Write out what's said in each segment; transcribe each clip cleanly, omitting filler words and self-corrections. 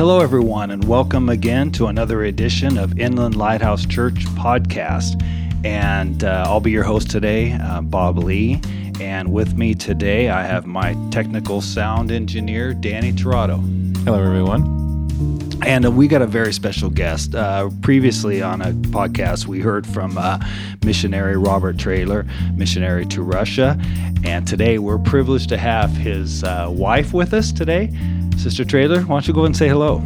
Hello, everyone, and welcome again to another edition of Inland Lighthouse Church Podcast. And I'll be your host today, Bob Lee. And with me today, I have my technical sound engineer, Danny Tirado. Hello, everyone. And we got a very special guest. Previously on a podcast, we heard from missionary Robert Traylor, missionary to Russia. And today, we're privileged to have his wife with us today. Sister Traylor, why don't you go and say hello?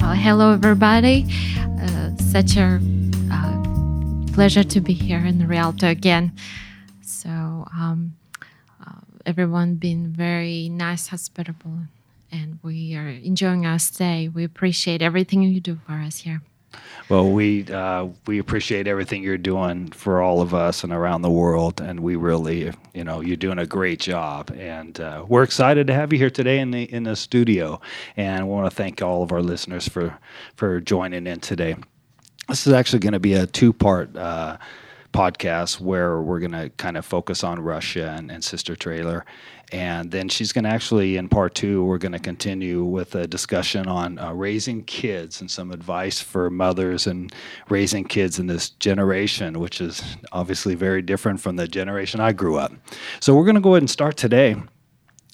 Well, hello, everybody. Such a pleasure to be here in Rialto again. So everyone been very nice, hospitable, and we are enjoying our stay. We appreciate everything you do for us here. Well, we appreciate everything you're doing for all of us and around the world, and we really, you know, you're doing a great job, and we're excited to have you here today in the studio, and we want to thank all of our listeners for joining in today. This is actually going to be a two-part podcast where we're going to kind of focus on Russia and Sister Traylor. And then she's going to actually, in part two, we're going to continue with a discussion on raising kids and some advice for mothers and raising kids in this generation, which is obviously very different from the generation I grew up. So we're going to go ahead and start today.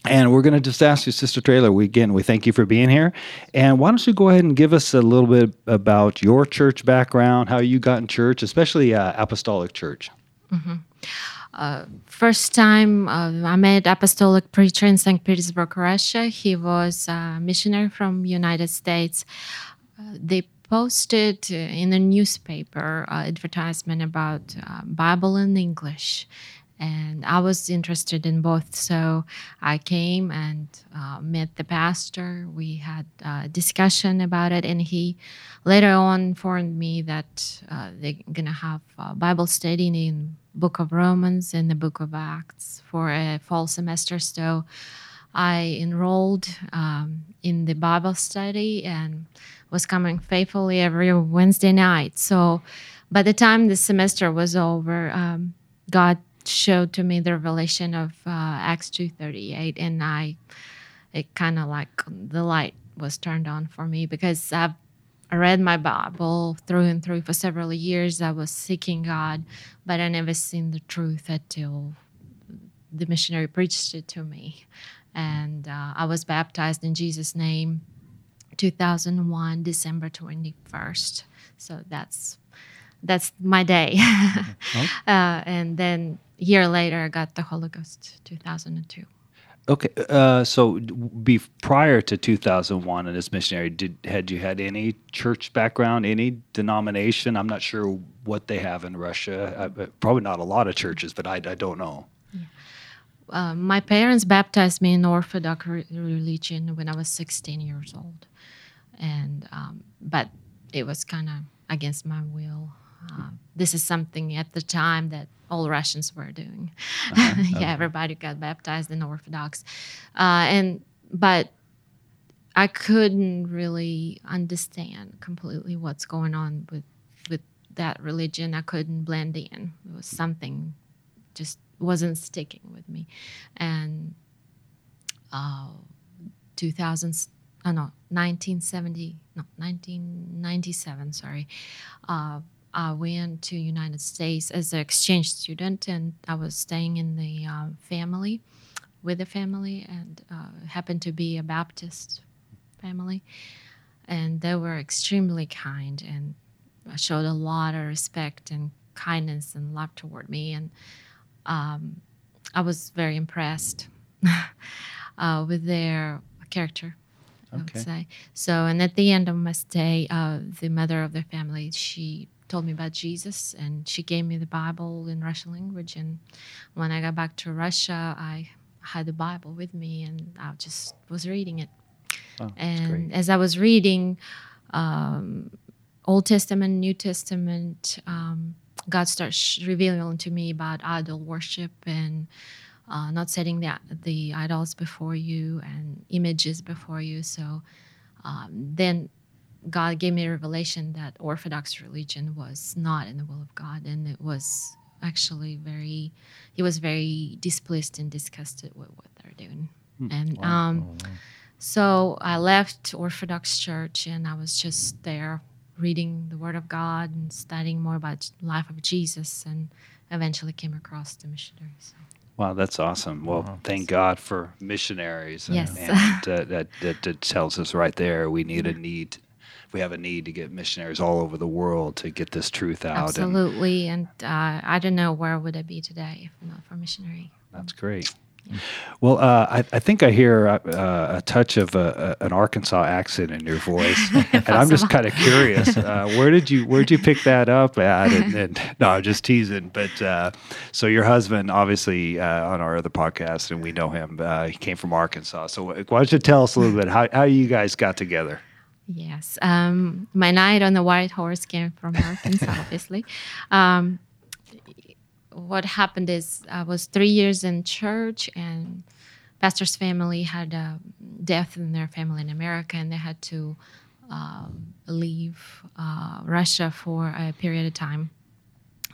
And we're going to just ask you, Sister Traylor, we thank you for being here. And why don't you go ahead and give us a little bit about your church background, how you got in church, especially Apostolic Church. Mm-hmm. First time I met Apostolic preacher in St. Petersburg, Russia. He was a missionary from United States. They posted in a newspaper advertisement about Bible in English. And I was interested in both, so I came and met the pastor. We had a discussion about it, and he later on informed me that they're going to have Bible study in the Book of Romans and the Book of Acts for a fall semester. So I enrolled in the Bible study and was coming faithfully every Wednesday night. So by the time the semester was over, God showed to me the revelation of Acts 2:38, and it kind of like the light was turned on for me, because I've read my Bible through and through for several years. I was seeking God, but I never seen the truth until the missionary preached it to me. And I was baptized in Jesus' name 2001, December 21st. So that's my day. Okay. And then a year later, I got the Holy Ghost, 2002. Okay, so prior to 2001 and this missionary, had you had any church background, any denomination? I'm not sure what they have in Russia. Probably not a lot of churches, but I don't know. Yeah. My parents baptized me in Orthodox religion when I was 16 years old, and but it was kind of against my will. This is something at the time that all Russians were doing. Yeah, everybody got baptized in Orthodox. But I couldn't really understand completely what's going on with that religion. I couldn't blend in. It was something just wasn't sticking with me. And 1997, I went to United States as an exchange student, and I was staying in the family, and happened to be a Baptist family. And they were extremely kind and showed a lot of respect and kindness and love toward me. And I was very impressed with their character. Okay. I would say. So, and at the end of my stay, the mother of the family, she told me about Jesus, and she gave me the Bible in Russian language. And when I got back to Russia, I had the Bible with me, and I just was reading it. Oh, and as I was reading Old Testament, New Testament, God starts revealing to me about idol worship and not setting the idols before you and images before you. So then God gave me a revelation that Orthodox religion was not in the will of God, and it was actually he was very displeased and disgusted with what they're doing. And So I left Orthodox Church, and I was just there reading the Word of God and studying more about the life of Jesus, and eventually came across the missionaries. Wow, that's awesome. Well, thank God for missionaries. And, yes. and that tells us right there we have a need to get missionaries all over the world to get this truth out. Absolutely, and I don't know where would I be today if not for missionary. That's great. Yeah. Well, I think I hear a touch of an Arkansas accent in your voice, and I'm just kind of curious. Where'd you pick that up at? No, I'm just teasing. But so your husband, obviously, on our other podcast, and we know him. He came from Arkansas. So why don't you tell us a little bit how you guys got together? Yes, my knight on the white horse came from Arkansas, obviously. What happened is I was 3 years in church, and pastor's family had a death in their family in America, and they had to leave Russia for a period of time.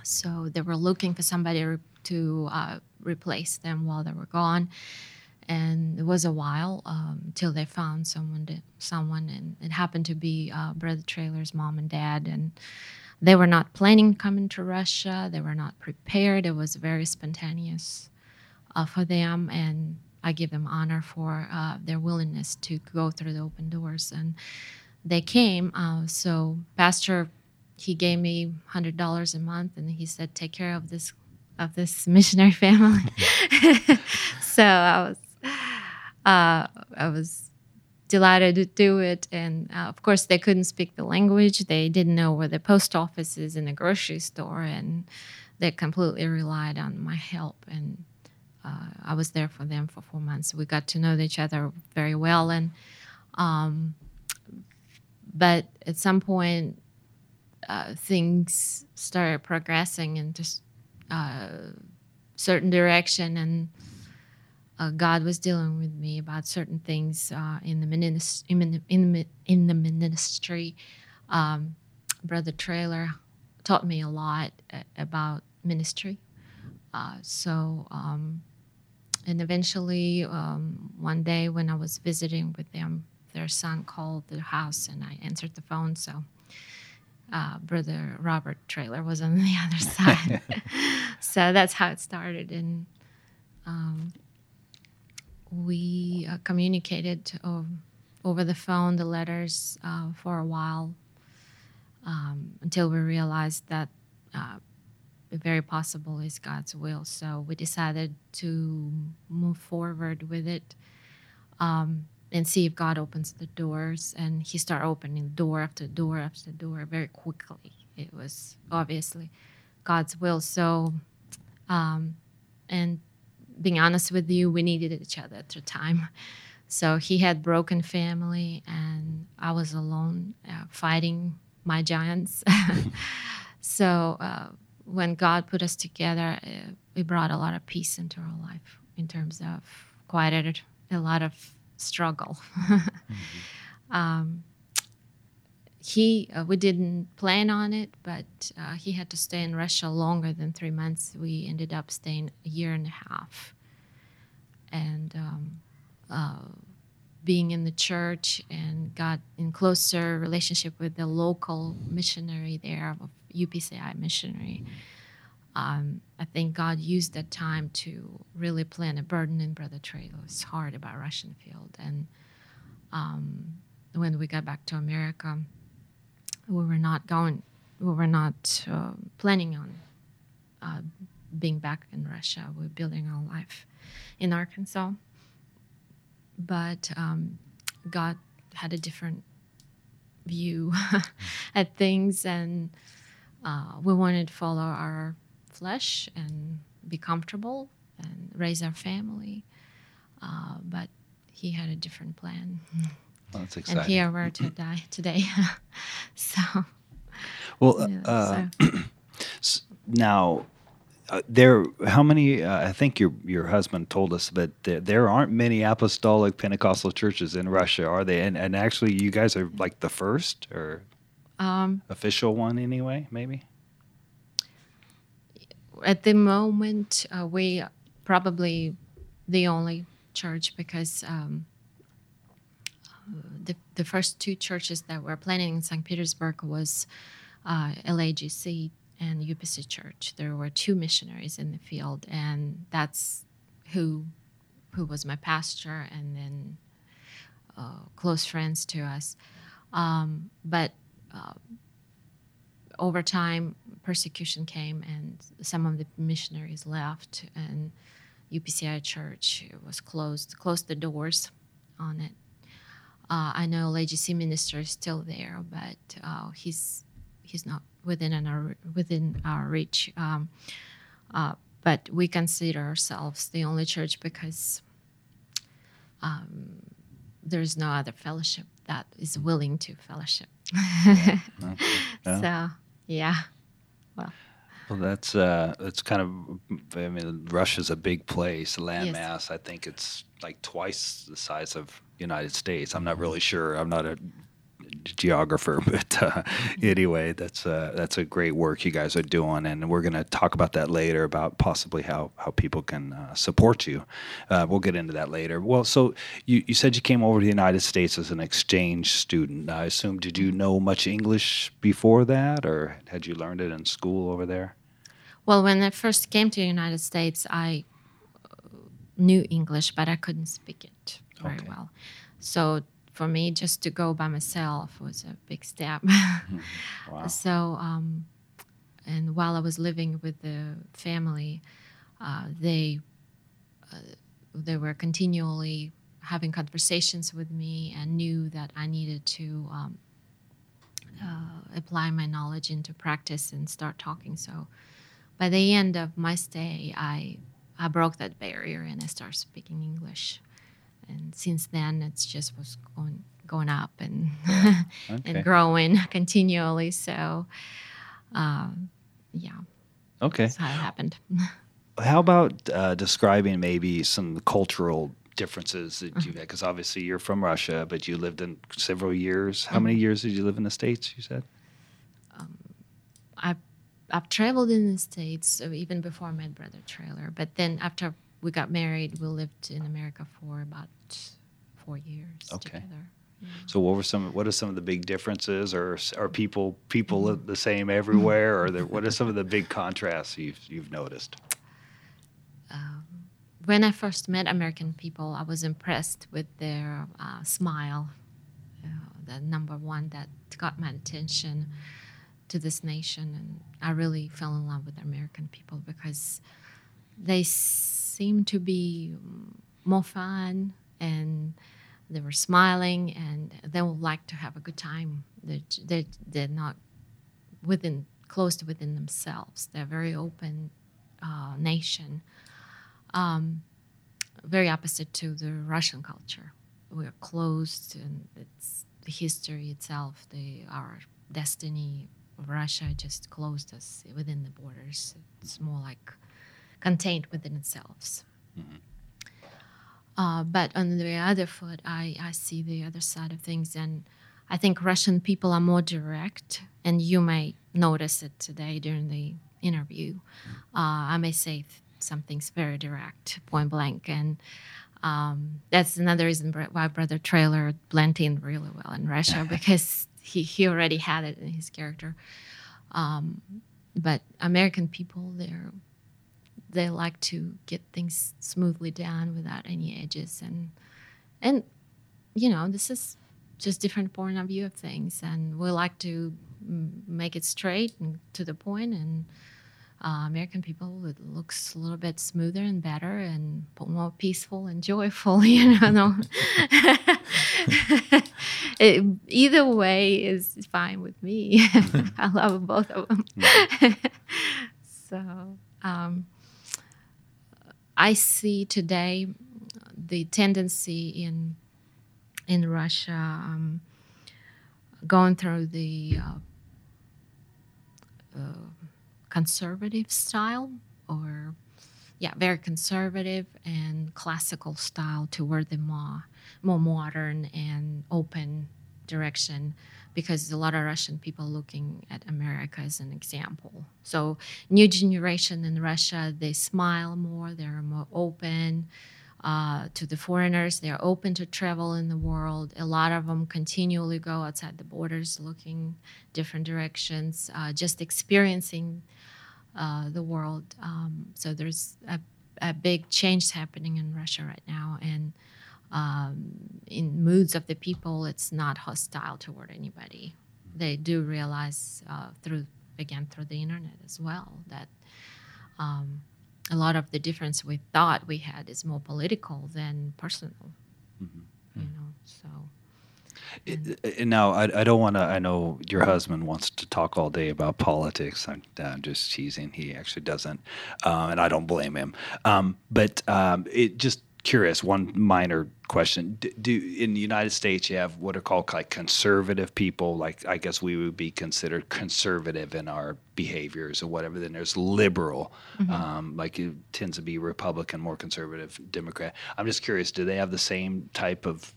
So they were looking for somebody to replace them while they were gone. And it was a while till they found someone, and it happened to be Brother Traylor's mom and dad, and they were not planning on coming to Russia. They were not prepared. It was very spontaneous for them, and I give them honor for their willingness to go through the open doors. And they came. So Pastor, he gave me $100 a month, and he said, "Take care of this missionary family." So I was delighted to do it, and of course they couldn't speak the language. They didn't know where the post office is and the grocery store, and they completely relied on my help, and I was there for them for 4 months. We got to know each other very well, and but at some point things started progressing in just certain direction, and God was dealing with me about certain things in the ministry. Brother Traylor taught me a lot about ministry. And eventually, one day when I was visiting with them, their son called the house, and I answered the phone. So Brother Robert Traylor was on the other side. So that's how it started. And we communicated over the phone, the letters, for a while, until we realized that very possible is God's will. So we decided to move forward with it and see if God opens the doors. And he started opening door after door after door very quickly. It was obviously God's will. So, and being honest with you, we needed each other at the time. So he had broken family, and I was alone fighting my giants. So when God put us together, it brought a lot of peace into our life in terms of quieted a lot of struggle. Mm-hmm. We didn't plan on it, but he had to stay in Russia longer than 3 months. We ended up staying a year and a half. And being in the church, and got in closer relationship with the local missionary there, UPCI missionary. I think God used that time to really plant a burden in Brother Traylor's heart about Russian field. And when we got back to America, we were not planning on being back in Russia. We were building our life in Arkansas. But God had a different view at things, and we wanted to follow our flesh and be comfortable and raise our family. But he had a different plan. Well, that's exciting. And here we're to die today. So. Well, now, there. How many? I think your husband told us, but there aren't many apostolic Pentecostal churches in Russia, are they? And actually, you guys are like the first or official one, anyway. Maybe. At the moment, we probably the only church because. the first two churches that were planted in St. Petersburg was LAGC and UPCI Church. There were two missionaries in the field, and that's who was my pastor, and then close friends to us. But over time, persecution came, and some of the missionaries left, and UPCI Church was closed the doors on it. I know LAGC minister is still there, but he's not within our reach. But we consider ourselves the only church because there's no other fellowship that is willing to fellowship. So yeah, well. Well, that's kind of, I mean, Russia's a big place, landmass. Yes. I think it's like twice the size of United States. I'm not really sure. I'm not a geographer, but anyway, that's a great work you guys are doing, and we're going to talk about that later, about possibly how people can support you. We'll get into that later. Well, so you said you came over to the United States as an exchange student. I assume, did you know much English before that, or had you learned it in school over there? Well, when I first came to the United States, I knew English, but I couldn't speak it very well. So for me, just to go by myself was a big step. Wow. So, and while I was living with the family, they were continually having conversations with me and knew that I needed to apply my knowledge into practice and start talking. So by the end of my stay, I broke that barrier and I started speaking English. And since then, it's just was going up and and growing continually. So, yeah. Okay. That's how it happened. How about describing maybe some cultural differences that you've had? Because obviously you're from Russia, but you lived in several years. How many years did you live in the States, you said? I've traveled in the States, so even before I met Brother Traylor. But then after we got married, we lived in America for about 4 years together. Yeah. So what are some of the big differences, or are people the same everywhere, or what are some of the big contrasts you've noticed? When I first met American people, I was impressed with their smile, the number one that got my attention to this nation, and I really fell in love with American people because they seemed to be more fun, and they were smiling, and they would like to have a good time. They're not closed within themselves. They're a very open nation, very opposite to the Russian culture. We're closed, and it's the history itself, our destiny of Russia just closed us within the borders. It's more like contained within themselves. Mm-hmm. But on the other foot, I see the other side of things, and I think Russian people are more direct, and you may notice it today during the interview. I may say something's very direct, point blank, and that's another reason why Brother Traylor blended in really well in Russia, because he already had it in his character. But American people, they like to get things smoothly done without any edges, and you know, this is just different point of view of things, and we like to make it straight and to the point, and American people, it looks a little bit smoother and better and more peaceful and joyful, you know. Either way is fine with me. I love both of them. So I see today the tendency in Russia going through the conservative style, or very conservative and classical style, toward the more modern and open direction, because a lot of Russian people looking at America as an example. So new generation in Russia, they smile more, they're more open, to the foreigners. They're open to travel in the world. A lot of them continually go outside the borders, looking different directions, just experiencing the world. So there's a big change happening in Russia right now. And in moods of the people, it's not hostile toward anybody. They do realize through the internet as well that a lot of the difference we thought we had is more political than personal, mm-hmm. you know, so. Now, I don't want to, I know your husband wants to talk all day about politics. I'm just teasing. He actually doesn't, and I don't blame him. It just curious, one minor question. Do in the United States, you have what are called like conservative people, like I guess we would be considered conservative in our behaviors or whatever. Then there's liberal, mm-hmm. Like it tends to be Republican, more conservative, Democrat. I'm just curious, do they have the same type of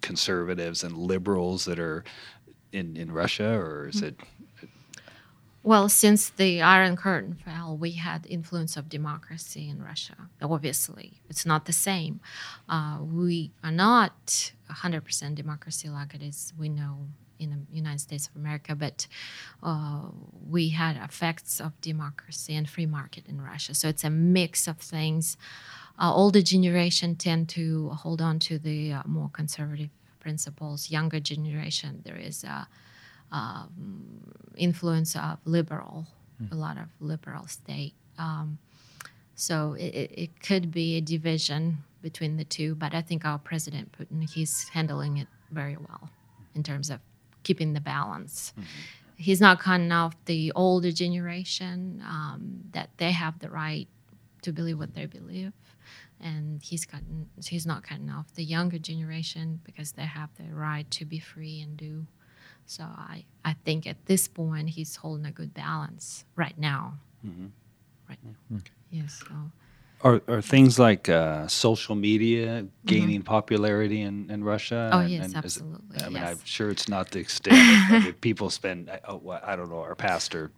conservatives and liberals that are in Russia, or is mm-hmm. it? Well, since the Iron Curtain fell, we had influence of democracy in Russia. Obviously, it's not the same. We are not 100% democracy like it is we know in the United States of America, but we had effects of democracy and free market in Russia. So it's a mix of things. Older generation tend to hold on to the more conservative principles. Younger generation, there is a influence of liberal, a lot of liberal state. So it could be a division between the two, but I think our President Putin, he's handling it very well in terms of keeping the balance. Mm-hmm. He's not cutting off the older generation, that they have the right to believe what they believe. And he's not cutting off the younger generation because they have the right to be free and do. So I think at this point, he's holding a good balance right now. Mm-hmm. Right now. Okay. Yes. Yeah, so. Are things like social media gaining mm-hmm. popularity in Russia? Oh, yes, absolutely. I mean, yes. I'm sure it's not the extent that people spend, I don't know, our pastor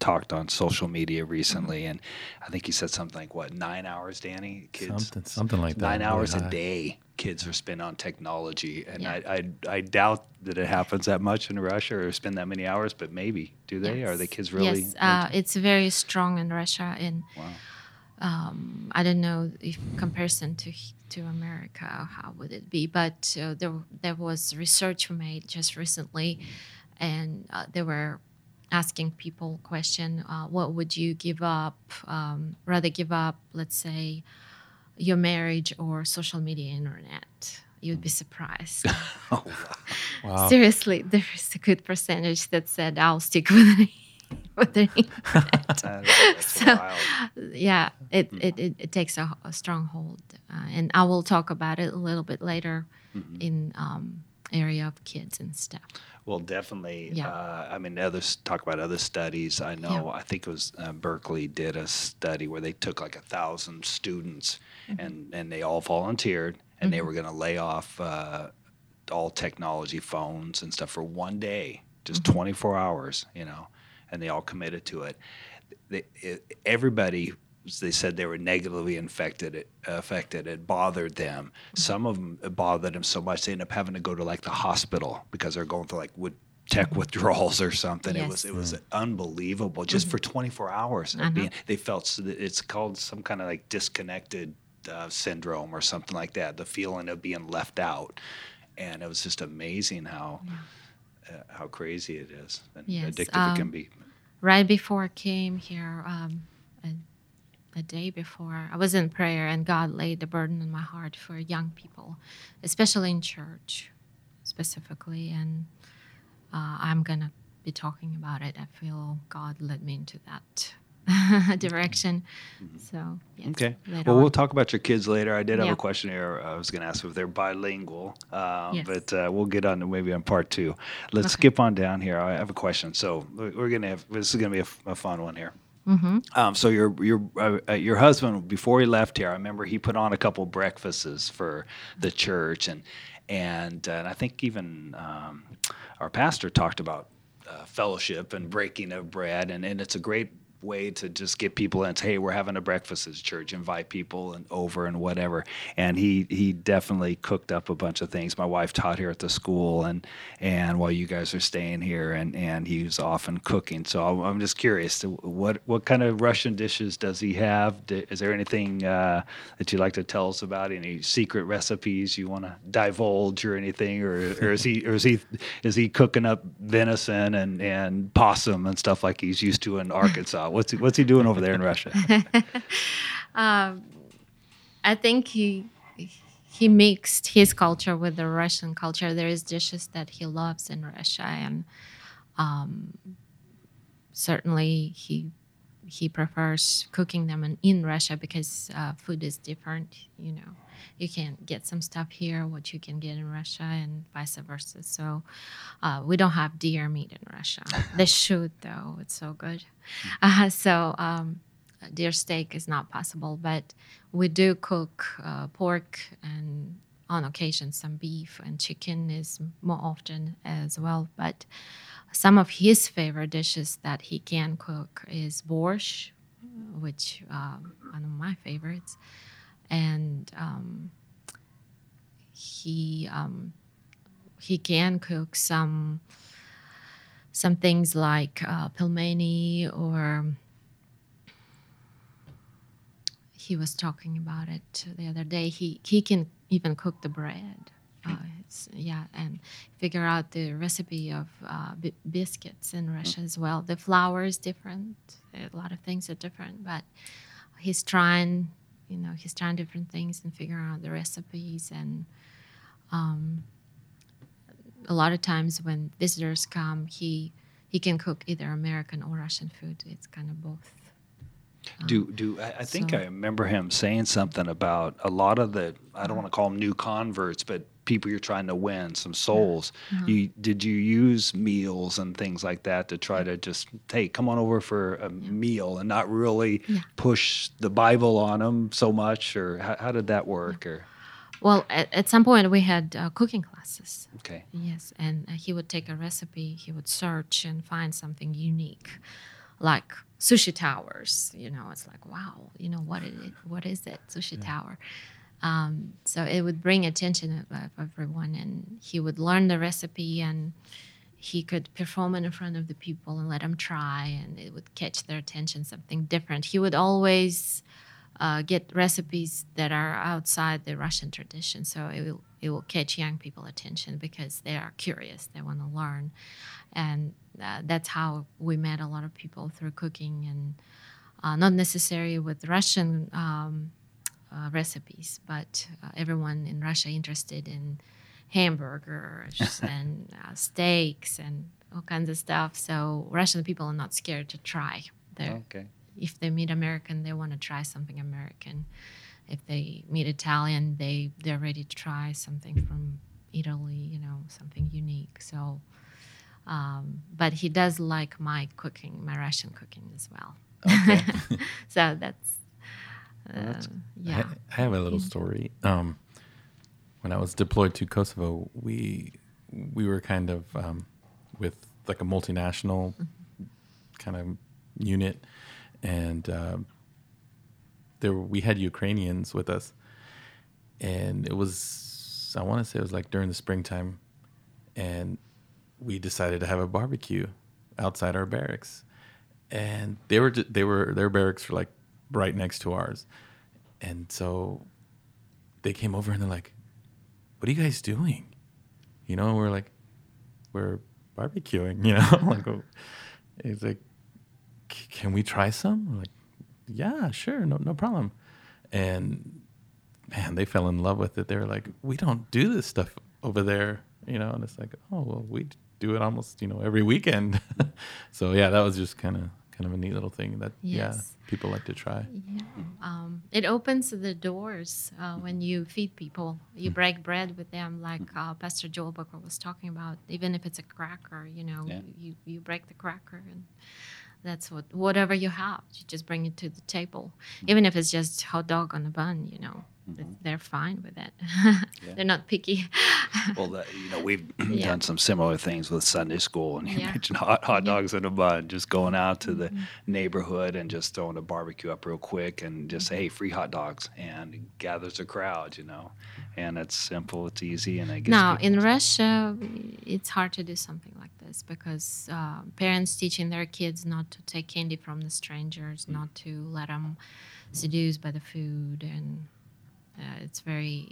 talked on social media recently, mm-hmm. and I think he said something like, 9 hours, Danny? Kids, something like that. 9 hours a day. Kids are spent on technology, and I doubt that it happens that much in Russia or spend that many hours, but maybe. Do they? Yes. Are the kids really? Yes, it's very strong in Russia, and wow. I don't know if comparison to America, how would it be, but there was research made just recently, and they were asking people question, what would you give up, rather give up, let's say, your marriage or social media internet? You'd be surprised. Oh, wow. Seriously, there is a good percentage that said, I'll stick with the internet. So, yeah, it takes a stronghold. And I will talk about it a little bit later mm-hmm. in area of kids and stuff. Well, definitely. Yeah. I mean, others talk about other studies. I know, I think it was Berkeley did a study where they took like 1,000 students mm-hmm. and they all volunteered and mm-hmm. they were going to lay off all technology, phones and stuff for one day, just mm-hmm. 24 hours, you know, and they all committed to it. Everybody, they said they were negatively affected. It bothered them. Some of them, it bothered them so much they ended up having to go to like the hospital because they're going through like tech withdrawals or something. Yes. It was unbelievable just mm-hmm. for 24 hours. Uh-huh. They felt it's called some kind of like disconnected syndrome or something like that. The feeling of being left out, and it was just amazing how crazy it is and addictive it can be. Right before I came here. The day before, I was in prayer, and God laid the burden on my heart for young people, especially in church, specifically. And I'm gonna be talking about it. I feel God led me into that direction. Mm-hmm. So yes, okay. Well, we'll talk about your kids later. I did have a question here. I was gonna ask if they're bilingual, but we'll get on to maybe on part two. Let's skip on down here. I have a question. So we're gonna have this is gonna be a fun one here. Mm-hmm. So your husband, before he left here, I remember he put on a couple breakfasts for the church, and I think even our pastor talked about fellowship and breaking of bread, and it's a great way to just get people in. It's, hey, we're having a breakfast at church, invite people and over and whatever. And he definitely cooked up a bunch of things. My wife taught here at the school, and while you guys are staying here, and he was often cooking. So I'm just curious, what kind of Russian dishes does he have? Is there anything that you'd like to tell us about? Any secret recipes you want to divulge or anything, or is he cooking up venison and possum and stuff like he's used to in Arkansas? What's he doing over there in Russia? I think he mixed his culture with the Russian culture. There is dishes that he loves in Russia, and certainly he prefers cooking them in Russia because food is different. You know, you can't get some stuff here, what you can get in Russia, and vice versa. So we don't have deer meat in Russia. They should, though. It's so good. So deer steak is not possible, but we do cook pork, and on occasion some beef, and chicken is more often as well. But some of his favorite dishes that he can cook is borscht, which one of my favorites, and he can cook some things like pelmeni, or he was talking about it the other day. He can even cook the bread. And figure out the recipe of biscuits in Russia as well. The flour is different. A lot of things are different, but he's trying different things and figuring out the recipes. And a lot of times when visitors come, he can cook either American or Russian food. It's kind of both. I think I remember him saying something about a lot of the, I don't want to call them new converts, but people you're trying to win, some souls. Mm-hmm. Did you use meals and things like that to try to just, hey, come on over for a meal and not really push the Bible on them so much? Or how did that work? Yeah. Well, at some point we had cooking classes. Okay. Yes, and he would take a recipe, he would search and find something unique, like sushi towers. You know, it's like, wow, you know, what is it? Sushi tower. So it would bring attention of everyone, and he would learn the recipe, and he could perform it in front of the people and let them try, and it would catch their attention, something different. He would always get recipes that are outside the Russian tradition, so it will catch young people's attention because they are curious, they want to learn, and that's how we met a lot of people, through cooking, and not necessarily with Russian recipes, but everyone in Russia interested in hamburgers and steaks and all kinds of stuff. So Russian people are not scared to try. If they meet American, they want to try something American. If they meet Italian, they're ready to try something from Italy, you know, something unique. So, but he does like my cooking, my Russian cooking as well. Okay. So that's. I have a little story. When I was deployed to Kosovo, we were kind of with like a multinational kind of unit, and we had Ukrainians with us, and it was like during the springtime, and we decided to have a barbecue outside our barracks, and their barracks were like right next to ours. And so they came over and they're like, what are you guys doing? You know, we're like, we're barbecuing, you know? Like, it's like, can we try some? We're like, yeah, sure, no problem. And man, they fell in love with it. They were like, we don't do this stuff over there, you know? And it's like, oh, well, we do it almost, you know, every weekend. So yeah, that was just kind of a neat little thing that people like to try. Yeah, it opens the doors when you feed people. You break bread with them, like Pastor Joel Booker was talking about. Even if it's a cracker, you know, you break the cracker, and that's whatever you have, you just bring it to the table. Even if it's just hot dog on a bun, you know, They're fine with it. They're not picky. Well, we've done some similar things with Sunday school, and you mentioned hot dogs in a bun, just going out to the neighborhood and just throwing a barbecue up real quick and just say, hey, free hot dogs, and it gathers a crowd, and it's simple, it's easy, and I guess now in Russia it's hard to do something like this because parents teaching their kids not to take candy from the strangers, not to let them seduced by the food, and it's very,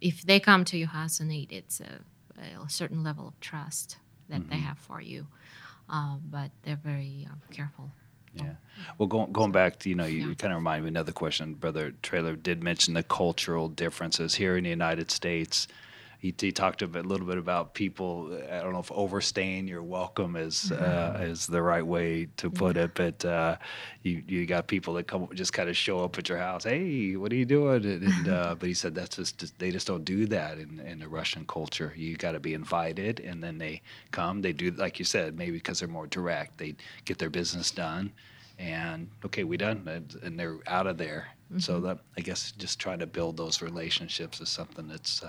if they come to your house and eat, it's a certain level of trust that they have for you, but they're very careful. Yeah. Well, going back to, you kind of remind me of another question. Brother Traylor did mention the cultural differences here in the United States. He talked a little bit about people, I don't know if overstaying your welcome is the right way to put it, but you got people that come just kind of show up at your house, hey, what are you doing? But he said that's just, they just don't do that in the Russian culture. You got to be invited, and then they come. They do, like you said, maybe because they're more direct. They get their business done, and okay, we done, and they're out of there. Mm-hmm. So that, I guess, just trying to build those relationships is something that's...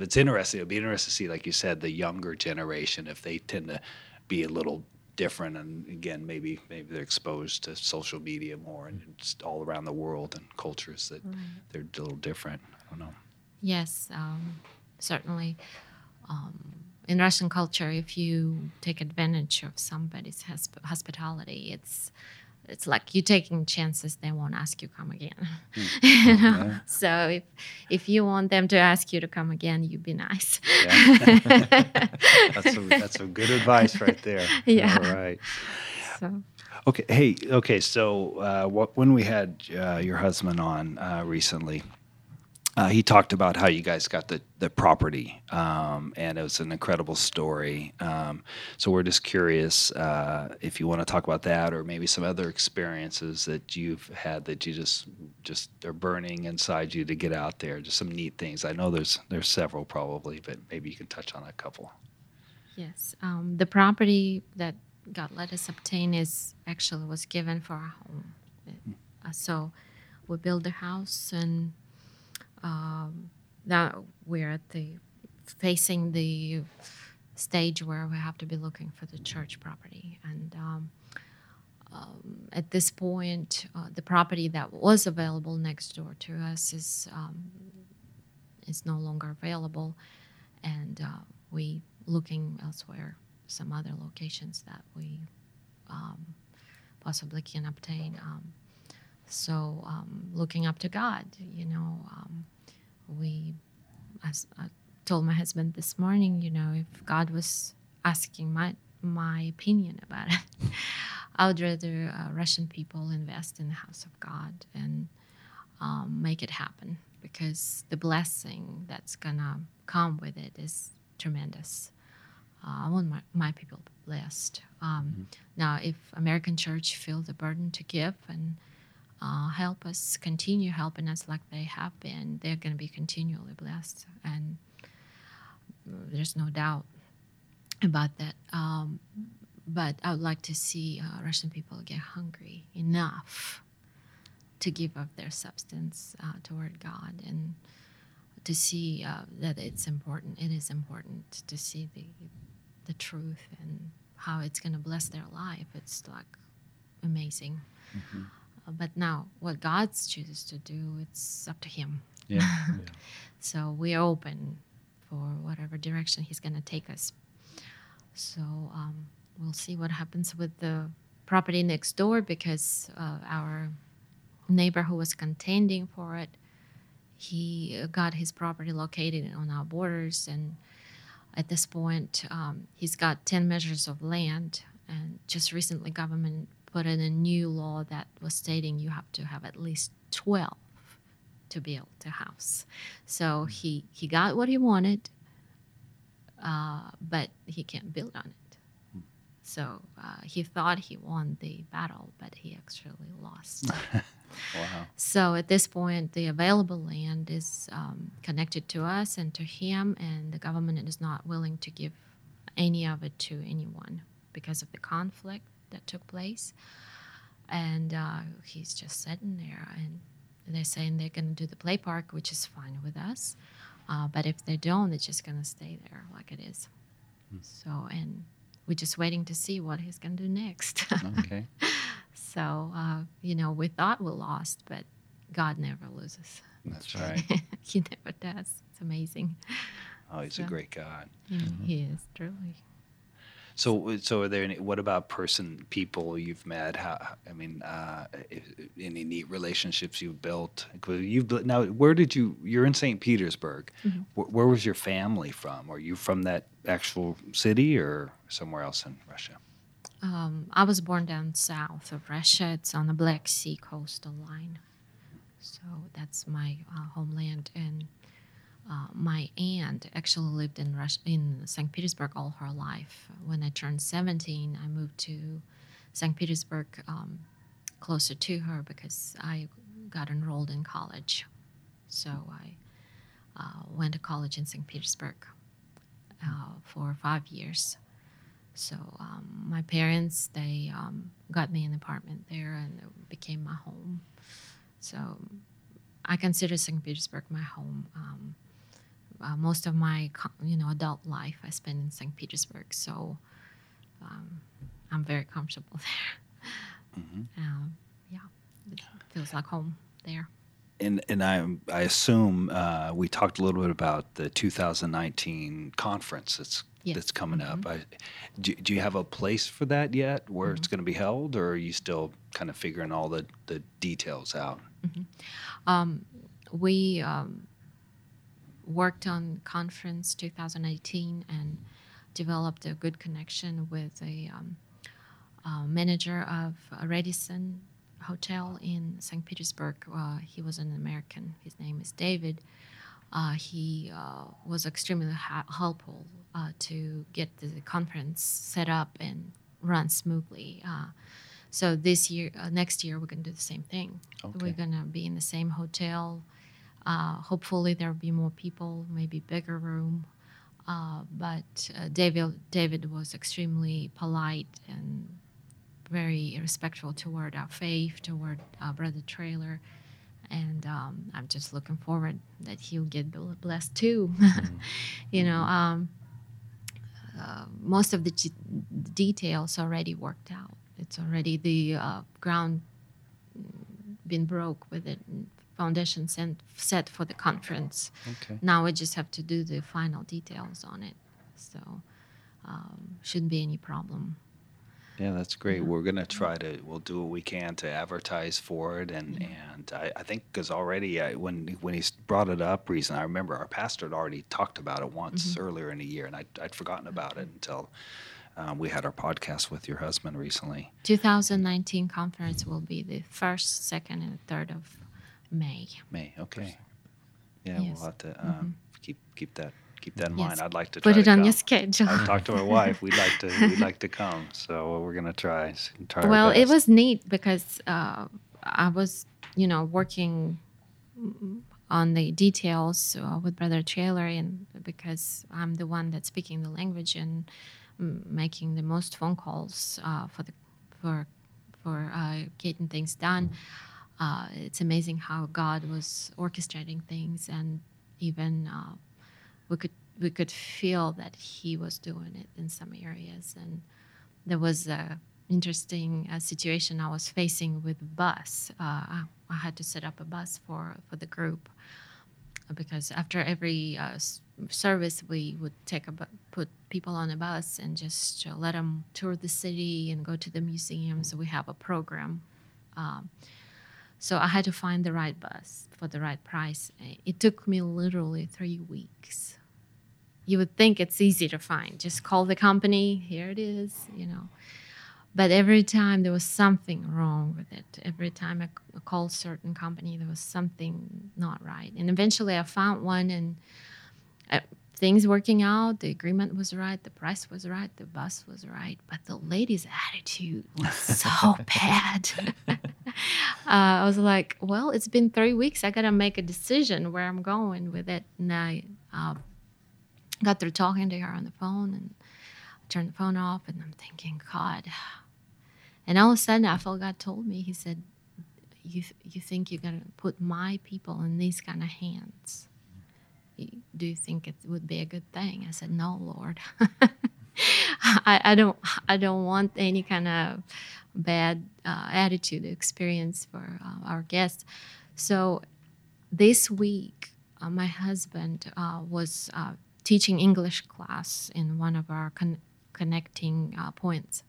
it's interesting. It'll be interesting to see, like you said, the younger generation, if they tend to be a little different. And again, maybe they're exposed to social media more and just all around the world and cultures that they're a little different. I don't know. Yes, certainly. In Russian culture, if you take advantage of somebody's hospitality, it's like you're taking chances. They won't ask you come again. Yeah. So if you want them to ask you to come again, you be nice. Yeah. That's some good advice right there. Yeah. All right. So. Okay. Hey. Okay. So when we had your husband on recently, he talked about how you guys got the property, and it was an incredible story. So we're just curious if you want to talk about that, or maybe some other experiences that you've had that you just are burning inside you to get out there. Just some neat things. I know there's several probably, but maybe you can touch on a couple. Yes, the property that God let us obtain was given for our home. So we built a house and. Now we're facing the stage where we have to be looking for the church property, and at this point, the property that was available next door to us is no longer available, and we looking elsewhere, some other locations that we possibly can obtain. So looking up to God, as I told my husband this morning, if God was asking my opinion about it, I would rather Russian people invest in the house of God and make it happen, because the blessing that's going to come with it is tremendous. I want my people blessed. Now, if American church feels the burden to give and help us, continue helping us like they have been, they're going to be continually blessed, and there's no doubt about that. But I would like to see Russian people get hungry enough to give up their substance toward God, and to see that it's important. It is important to see the truth and how it's going to bless their life. It's like amazing. Mm-hmm. But now, what God chooses to do, it's up to Him. Yeah. So we're open for whatever direction He's going to take us. So we'll see what happens with the property next door, because our neighbor who was contending for it, he got his property located on our borders, and at this point, he's got 10 measures of land, and just recently, government put in a new law that was stating you have to have at least 12 to build a house. So he got what he wanted, but he can't build on it. So he thought he won the battle, but he actually lost. Wow. So at this point, the available land is connected to us and to him, and the government is not willing to give any of it to anyone because of the conflict that took place, and he's just sitting there, and They're saying they're going to do the play park, which is fine with us. But if they don't, it's just going to stay there like it is. Mm. So, and we're just waiting to see what he's going to do next. Okay. So, you know, we thought we lost, but God never loses. That's right. He never does. It's amazing. Oh, he's a great God. Yeah, mm-hmm. He is, truly. So are there any, what about people you've met? Any neat relationships you've built? Now, you're in St. Petersburg. Mm-hmm. Where was your family from? Are you from that actual city or somewhere else in Russia? I was born down south of Russia. It's on the Black Sea coastal line. So that's my homeland. And my aunt actually lived in Russia, in St. Petersburg all her life. When I turned 17, I moved to St. Petersburg closer to her because I got enrolled in college. So I went to college in St. Petersburg for 5 years. So my parents, they got me an apartment there and it became my home. So I consider St. Petersburg my home. Most of my, adult life I spent in St. Petersburg, so I'm very comfortable there. Mm-hmm. Yeah, it feels like home there. And I assume we talked a little bit about the 2019 conference that's coming mm-hmm. up. Do you have a place for that yet, where mm-hmm. it's going to be held, or are you still kind of figuring all the details out? Mm-hmm. We worked on conference 2018 and developed a good connection with a manager of Radisson Hotel in St. Petersburg. He was an American. His name is David. He was extremely helpful to get the conference set up and run smoothly. So this year, next year, we're going to do the same thing. Okay. We're going to be in the same hotel. Hopefully there will be more people, maybe bigger room. But David was extremely polite and very respectful toward our faith, toward Brother Traylor. And I'm just looking forward that he'll get blessed too. Mm-hmm. Most of the details already worked out. It's already the ground been broke with the foundation set for the conference. Okay. Now we just have to do the final details on it. So shouldn't be any problem. Yeah, that's great. We're going to we'll do what we can to advertise for it. And, mm-hmm. and I think because already when he's brought it up recently, I remember our pastor had already talked about it once mm-hmm. earlier in the year, and I'd forgotten about it until we had our podcast with your husband recently. 2019 conference will be the 1st, 2nd, and 3rd of May. May, okay. Yeah, yes. We'll have to mm-hmm. keep that in mind. I'd like to put it on your schedule. I've talked to my wife. We'd like to come, so we're gonna try. Well, it was neat because I was, working on the details with Brother Traylor, and because I'm the one that's speaking the language and making the most phone calls for getting things done. It's amazing how God was orchestrating things, and even we could feel that He was doing it in some areas. And there was a interesting situation I was facing with bus. I had to set up a bus for the group because after every service, we would put people on a bus and just let them tour the city and go to the museums. We have a program. So I had to find the right bus for the right price. It took me literally 3 weeks. You would think it's easy to find. Just call the company. Here it is, But every time there was something wrong with it. Every time I called certain company, there was something not right. And eventually I found one, and things working out. The agreement was right. The price was right. The bus was right. But the lady's attitude was so bad. I was like, well, it's been 3 weeks. I got to make a decision where I'm going with it. And I got through talking to her on the phone, and I turned the phone off, and I'm thinking, God. And all of a sudden, I felt God told me, He said, you think you're going to put my people in these kind of hands? Do you think it would be a good thing? I said, no, Lord. I don't want any kind of bad attitude experience for our guests. So this week, my husband was teaching English class in one of our connecting points.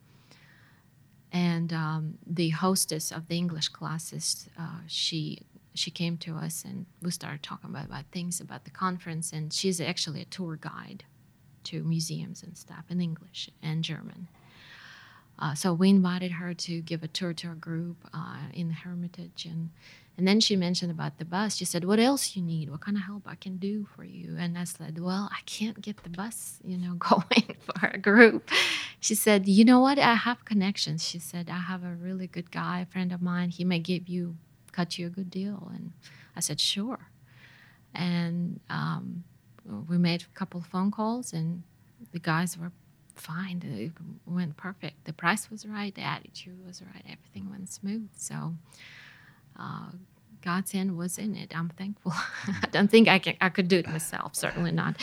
And the hostess of the English classes, she came to us and we started talking about things about the conference. And she's actually a tour guide to museums and stuff in English and German. So we invited her to give a tour to our group in the Hermitage. And then she mentioned about the bus. She said, what else you need? What kind of help I can do for you? And I said, well, I can't get the bus, going for a group. She said, you know what? I have connections. She said, I have a really good guy, a friend of mine. He may cut you a good deal. And I said, sure. And we made a couple of phone calls, and the guys were fine. It went perfect. The price was right. The attitude was right. Everything went smooth. So God's hand was in it. I'm thankful. I don't think I could do it myself. Certainly not.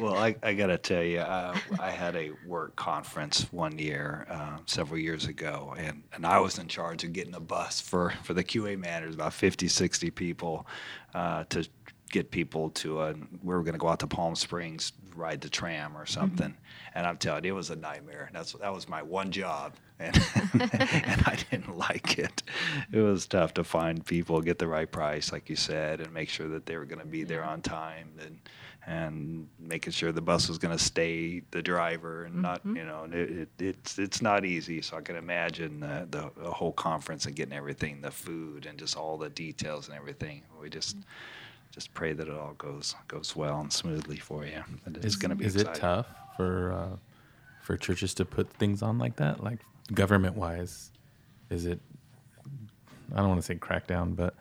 Well, I got to tell you, I had a work conference one year, several years ago, and I was in charge of getting a bus for the QA managers, about 50, 60 people, to get people to we were going to go out to Palm Springs, ride the tram or something. Mm-hmm. And I'm telling you, it was a nightmare. That was my one job, and I didn't like it. It was tough to find people, get the right price, like you said, and make sure that they were going to be there on time, and making sure the bus was going to stay the driver and not, it's not easy. So I can imagine the whole conference and getting everything, the food and just all the details and everything. We just pray that it all goes well and smoothly for you. It's going to be exciting. Is it tough for churches to put things on like that, like government-wise? Is it, I don't want to say crackdown, but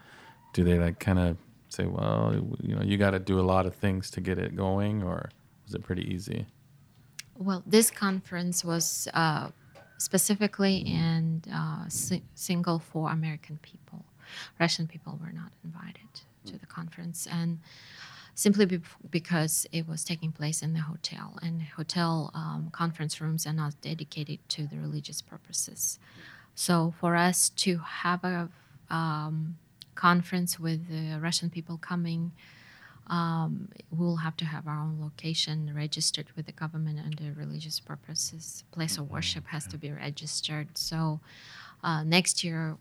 do they like kind of say, well, you got to do a lot of things to get it going, or was it pretty easy? Well, this conference was specifically and single for American people. Russian people were not invited to the conference, and simply because it was taking place in the hotel, and hotel conference rooms are not dedicated to the religious purposes. So for us to have a conference with the Russian people coming, we'll have to have our own location registered with the government under religious purposes. Place of worship has to be registered. So next year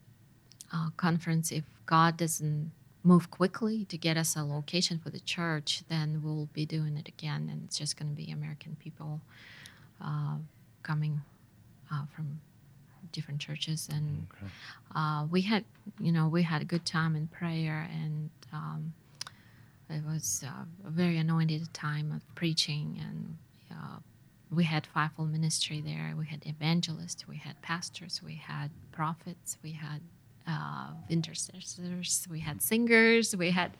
conference, if God doesn't move quickly to get us a location for the church, then we'll be doing it again, and it's just going to be American people coming from different churches. And we had a good time in prayer, and it was a very anointed time of preaching, and we had fivefold ministry there. We had evangelists, we had pastors, we had prophets, we had intercessors, we had singers, we had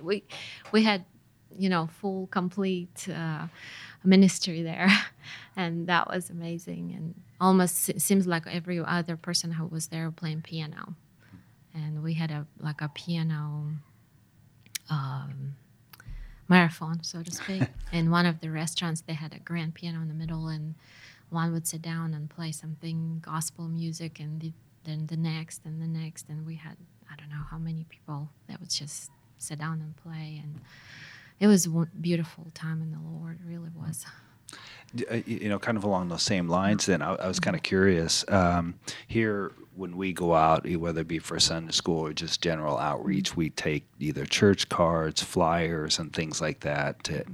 full complete ministry there, and that was amazing. And almost seems like every other person who was there playing piano, and we had a piano marathon, so to speak. In one of the restaurants, they had a grand piano in the middle, and one would sit down and play something gospel music, and the next, and we had, I don't know how many people that would just sit down and play, and it was a beautiful time in the Lord, it really was. Kind of along those same lines then, I was kind of curious, here when we go out, whether it be for Sunday school or just general outreach, we take either church cards, flyers, and things like that to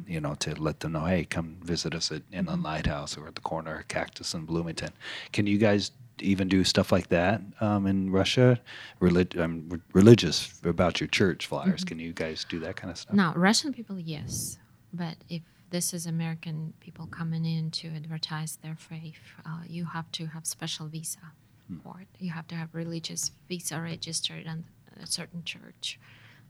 let them know, hey, come visit us at Inland Lighthouse or at the corner of Cactus and Bloomington. Can you guys even do stuff like that in Russia? Religious about your church flyers. Mm-hmm. Can you guys do that kind of stuff? No, Russian people, yes. But if this is American people coming in to advertise their faith, you have to have special visa for it. You have to have religious visa registered in a certain church.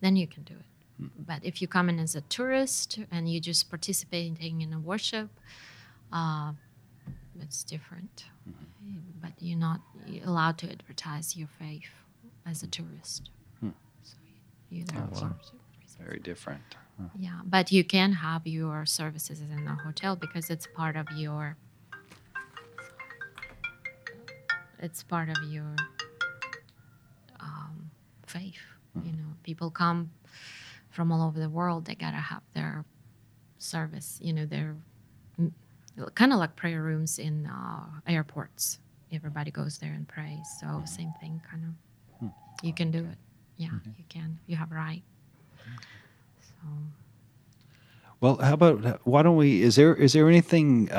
Then you can do it. But if you come in as a tourist and you're just participating in a worship, it's different, but you're not allowed to advertise your faith as a tourist. So you there very different. Yeah, but you can have your services in the hotel because it's part of your faith. You know, people come from all over the world. They gotta have their service. You know, they're kind of like prayer rooms in airports. Everybody goes there and prays. So same thing, kind of. You can do it. Yeah, you can. You have right. So. Well, how about why don't we? Is there anything?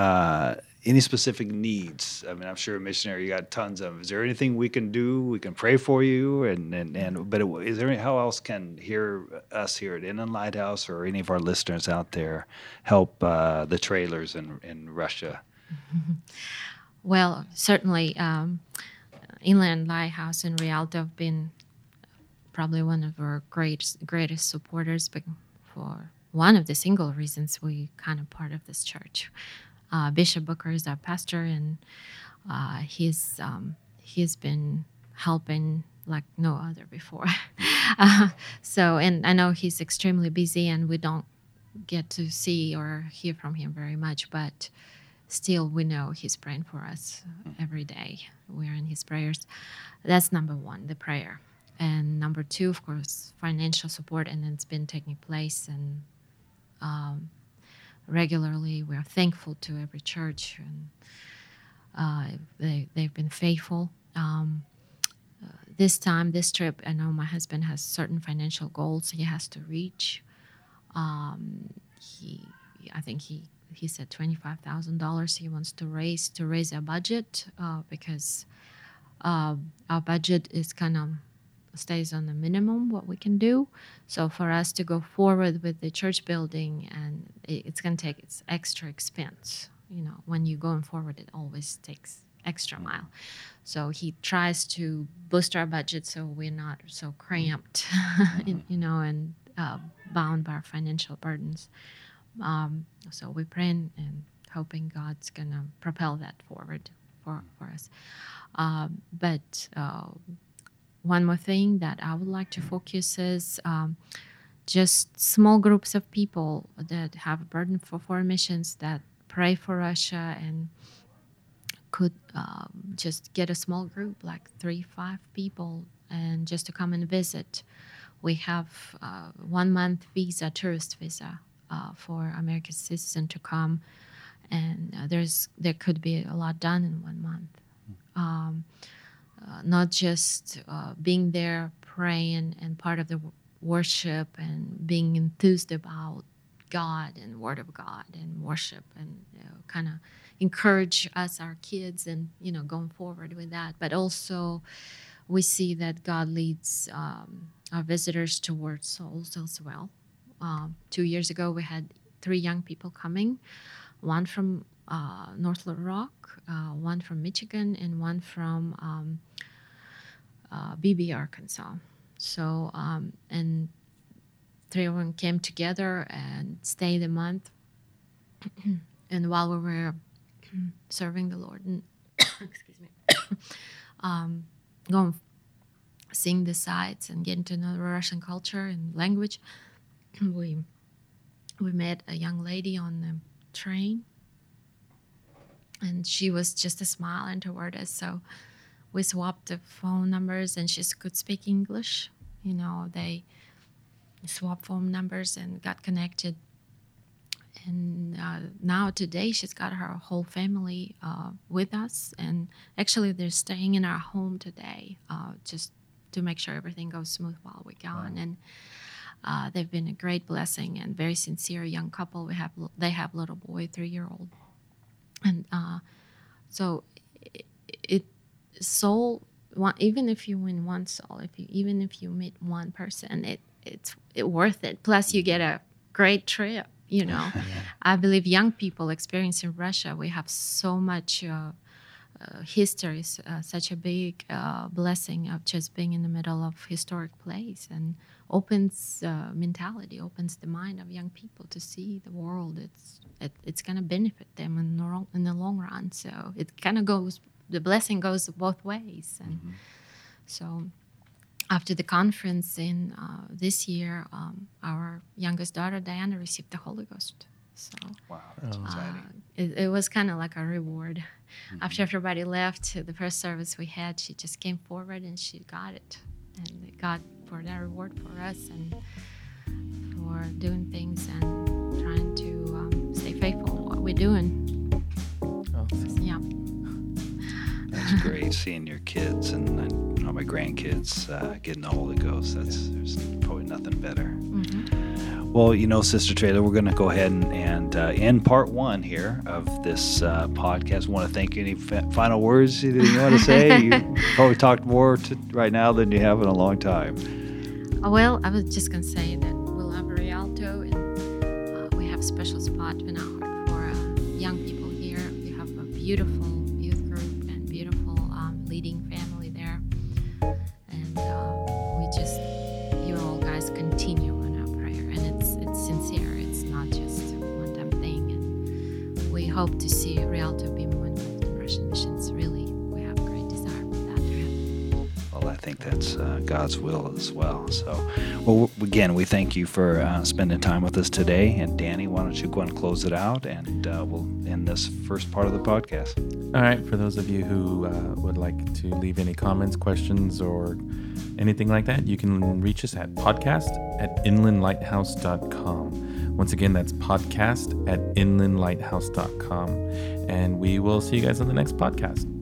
Any specific needs? I mean, I'm sure a missionary, you got tons of them. Is there anything we can do? We can pray for you, is there any, how else can us here at Inland Lighthouse or any of our listeners out there help the Traylors in Russia? Well, certainly, Inland Lighthouse and Rialto have been probably one of our greatest supporters, but for one of the single reasons we kind of part of this church. Bishop Booker is our pastor, and he's been helping like no other before. And I know he's extremely busy, and we don't get to see or hear from him very much, but still we know he's praying for us every day. We're in his prayers. That's number one, the prayer. And number two, of course, financial support, and it's been taking place, and regularly, we are thankful to every church, and they've been faithful. This trip, I know my husband has certain financial goals he has to reach. He said $25,000 he wants to raise our budget because our budget is kind of stays on the minimum what we can do. So for us to go forward with the church building, and it's going to take its extra expense. You know, when you're going forward, it always takes extra mile. So he tries to boost our budget so we're not so cramped, and bound by our financial burdens. So we're praying and hoping God's going to propel that forward for us. One more thing that I would like to focus is just small groups of people that have a burden for foreign missions that pray for Russia and could just get a small group, like 3-5 people, and just to come and visit. We have 1 month tourist visa for American citizens to come, and there could be a lot done in 1 month. Not just being there, praying, and part of the worship, and being enthused about God and Word of God and worship, and kind of encourage us, our kids, and going forward with that. But also, we see that God leads our visitors towards souls as well. 2 years ago, we had 3 young people coming, one from North Little Rock, one from Michigan, and one from Beebe, Arkansas. So, and 3 of them came together and stayed a month. And while we were serving the Lord and excuse me, going seeing the sights and getting to know Russian culture and language, we met a young lady on the train. And she was just smiling toward us. So we swapped the phone numbers, and she could speak English. You know, they swapped phone numbers and got connected. And now today she's got her whole family with us. And actually they're staying in our home today just to make sure everything goes smooth while we're gone. Wow. And they've been a great blessing and very sincere young couple. They have a little boy, 3-year-old. And so even if you win one soul, even if you meet one person, it's worth it. Plus, you get a great trip, you know. Yeah. I believe young people experiencing Russia, we have so much history, such a big blessing of just being in the middle of historic place, and opens mentality, opens the mind of young people to see the world. It's going to benefit them in the long run. So it kind of goes, the blessing goes both ways. And so after the conference in this year, our youngest daughter, Diana, received the Holy Ghost. So, wow, that's exciting. It was kind of like a reward. Mm-hmm. After everybody left, the first service we had, she just came forward and she got it. And God for that reward for us and for doing things and trying to stay faithful in what we're doing. Oh, yeah. That's great, seeing your kids and all my grandkids getting the Holy Ghost. There's probably nothing better. Mm-hmm. Well, you know, Sister Traylor, we're going to go ahead and end part one here of this podcast. I want to thank you. Any final words that you want to say? You probably talked more right now than you have in a long time. Well, I was just going to say that we love Rialto, and we have a special spot in our heart for young people here. We have a beautiful youth group and beautiful leading family there. And we just, you all guys continue on our prayer. And it's sincere. It's not just a one-time thing. And we hope to see Rialto be more involved in Russian missions, really. I think that's God's will as well. So, well, again, we thank you for spending time with us today. And Danny, why don't you go and close it out, and we'll end this first part of the podcast. All right. For those of you who would like to leave any comments, questions, or anything like that, you can reach us at podcast@inlandlighthouse.com. Once again, that's podcast@inlandlighthouse.com. And we will see you guys on the next podcast.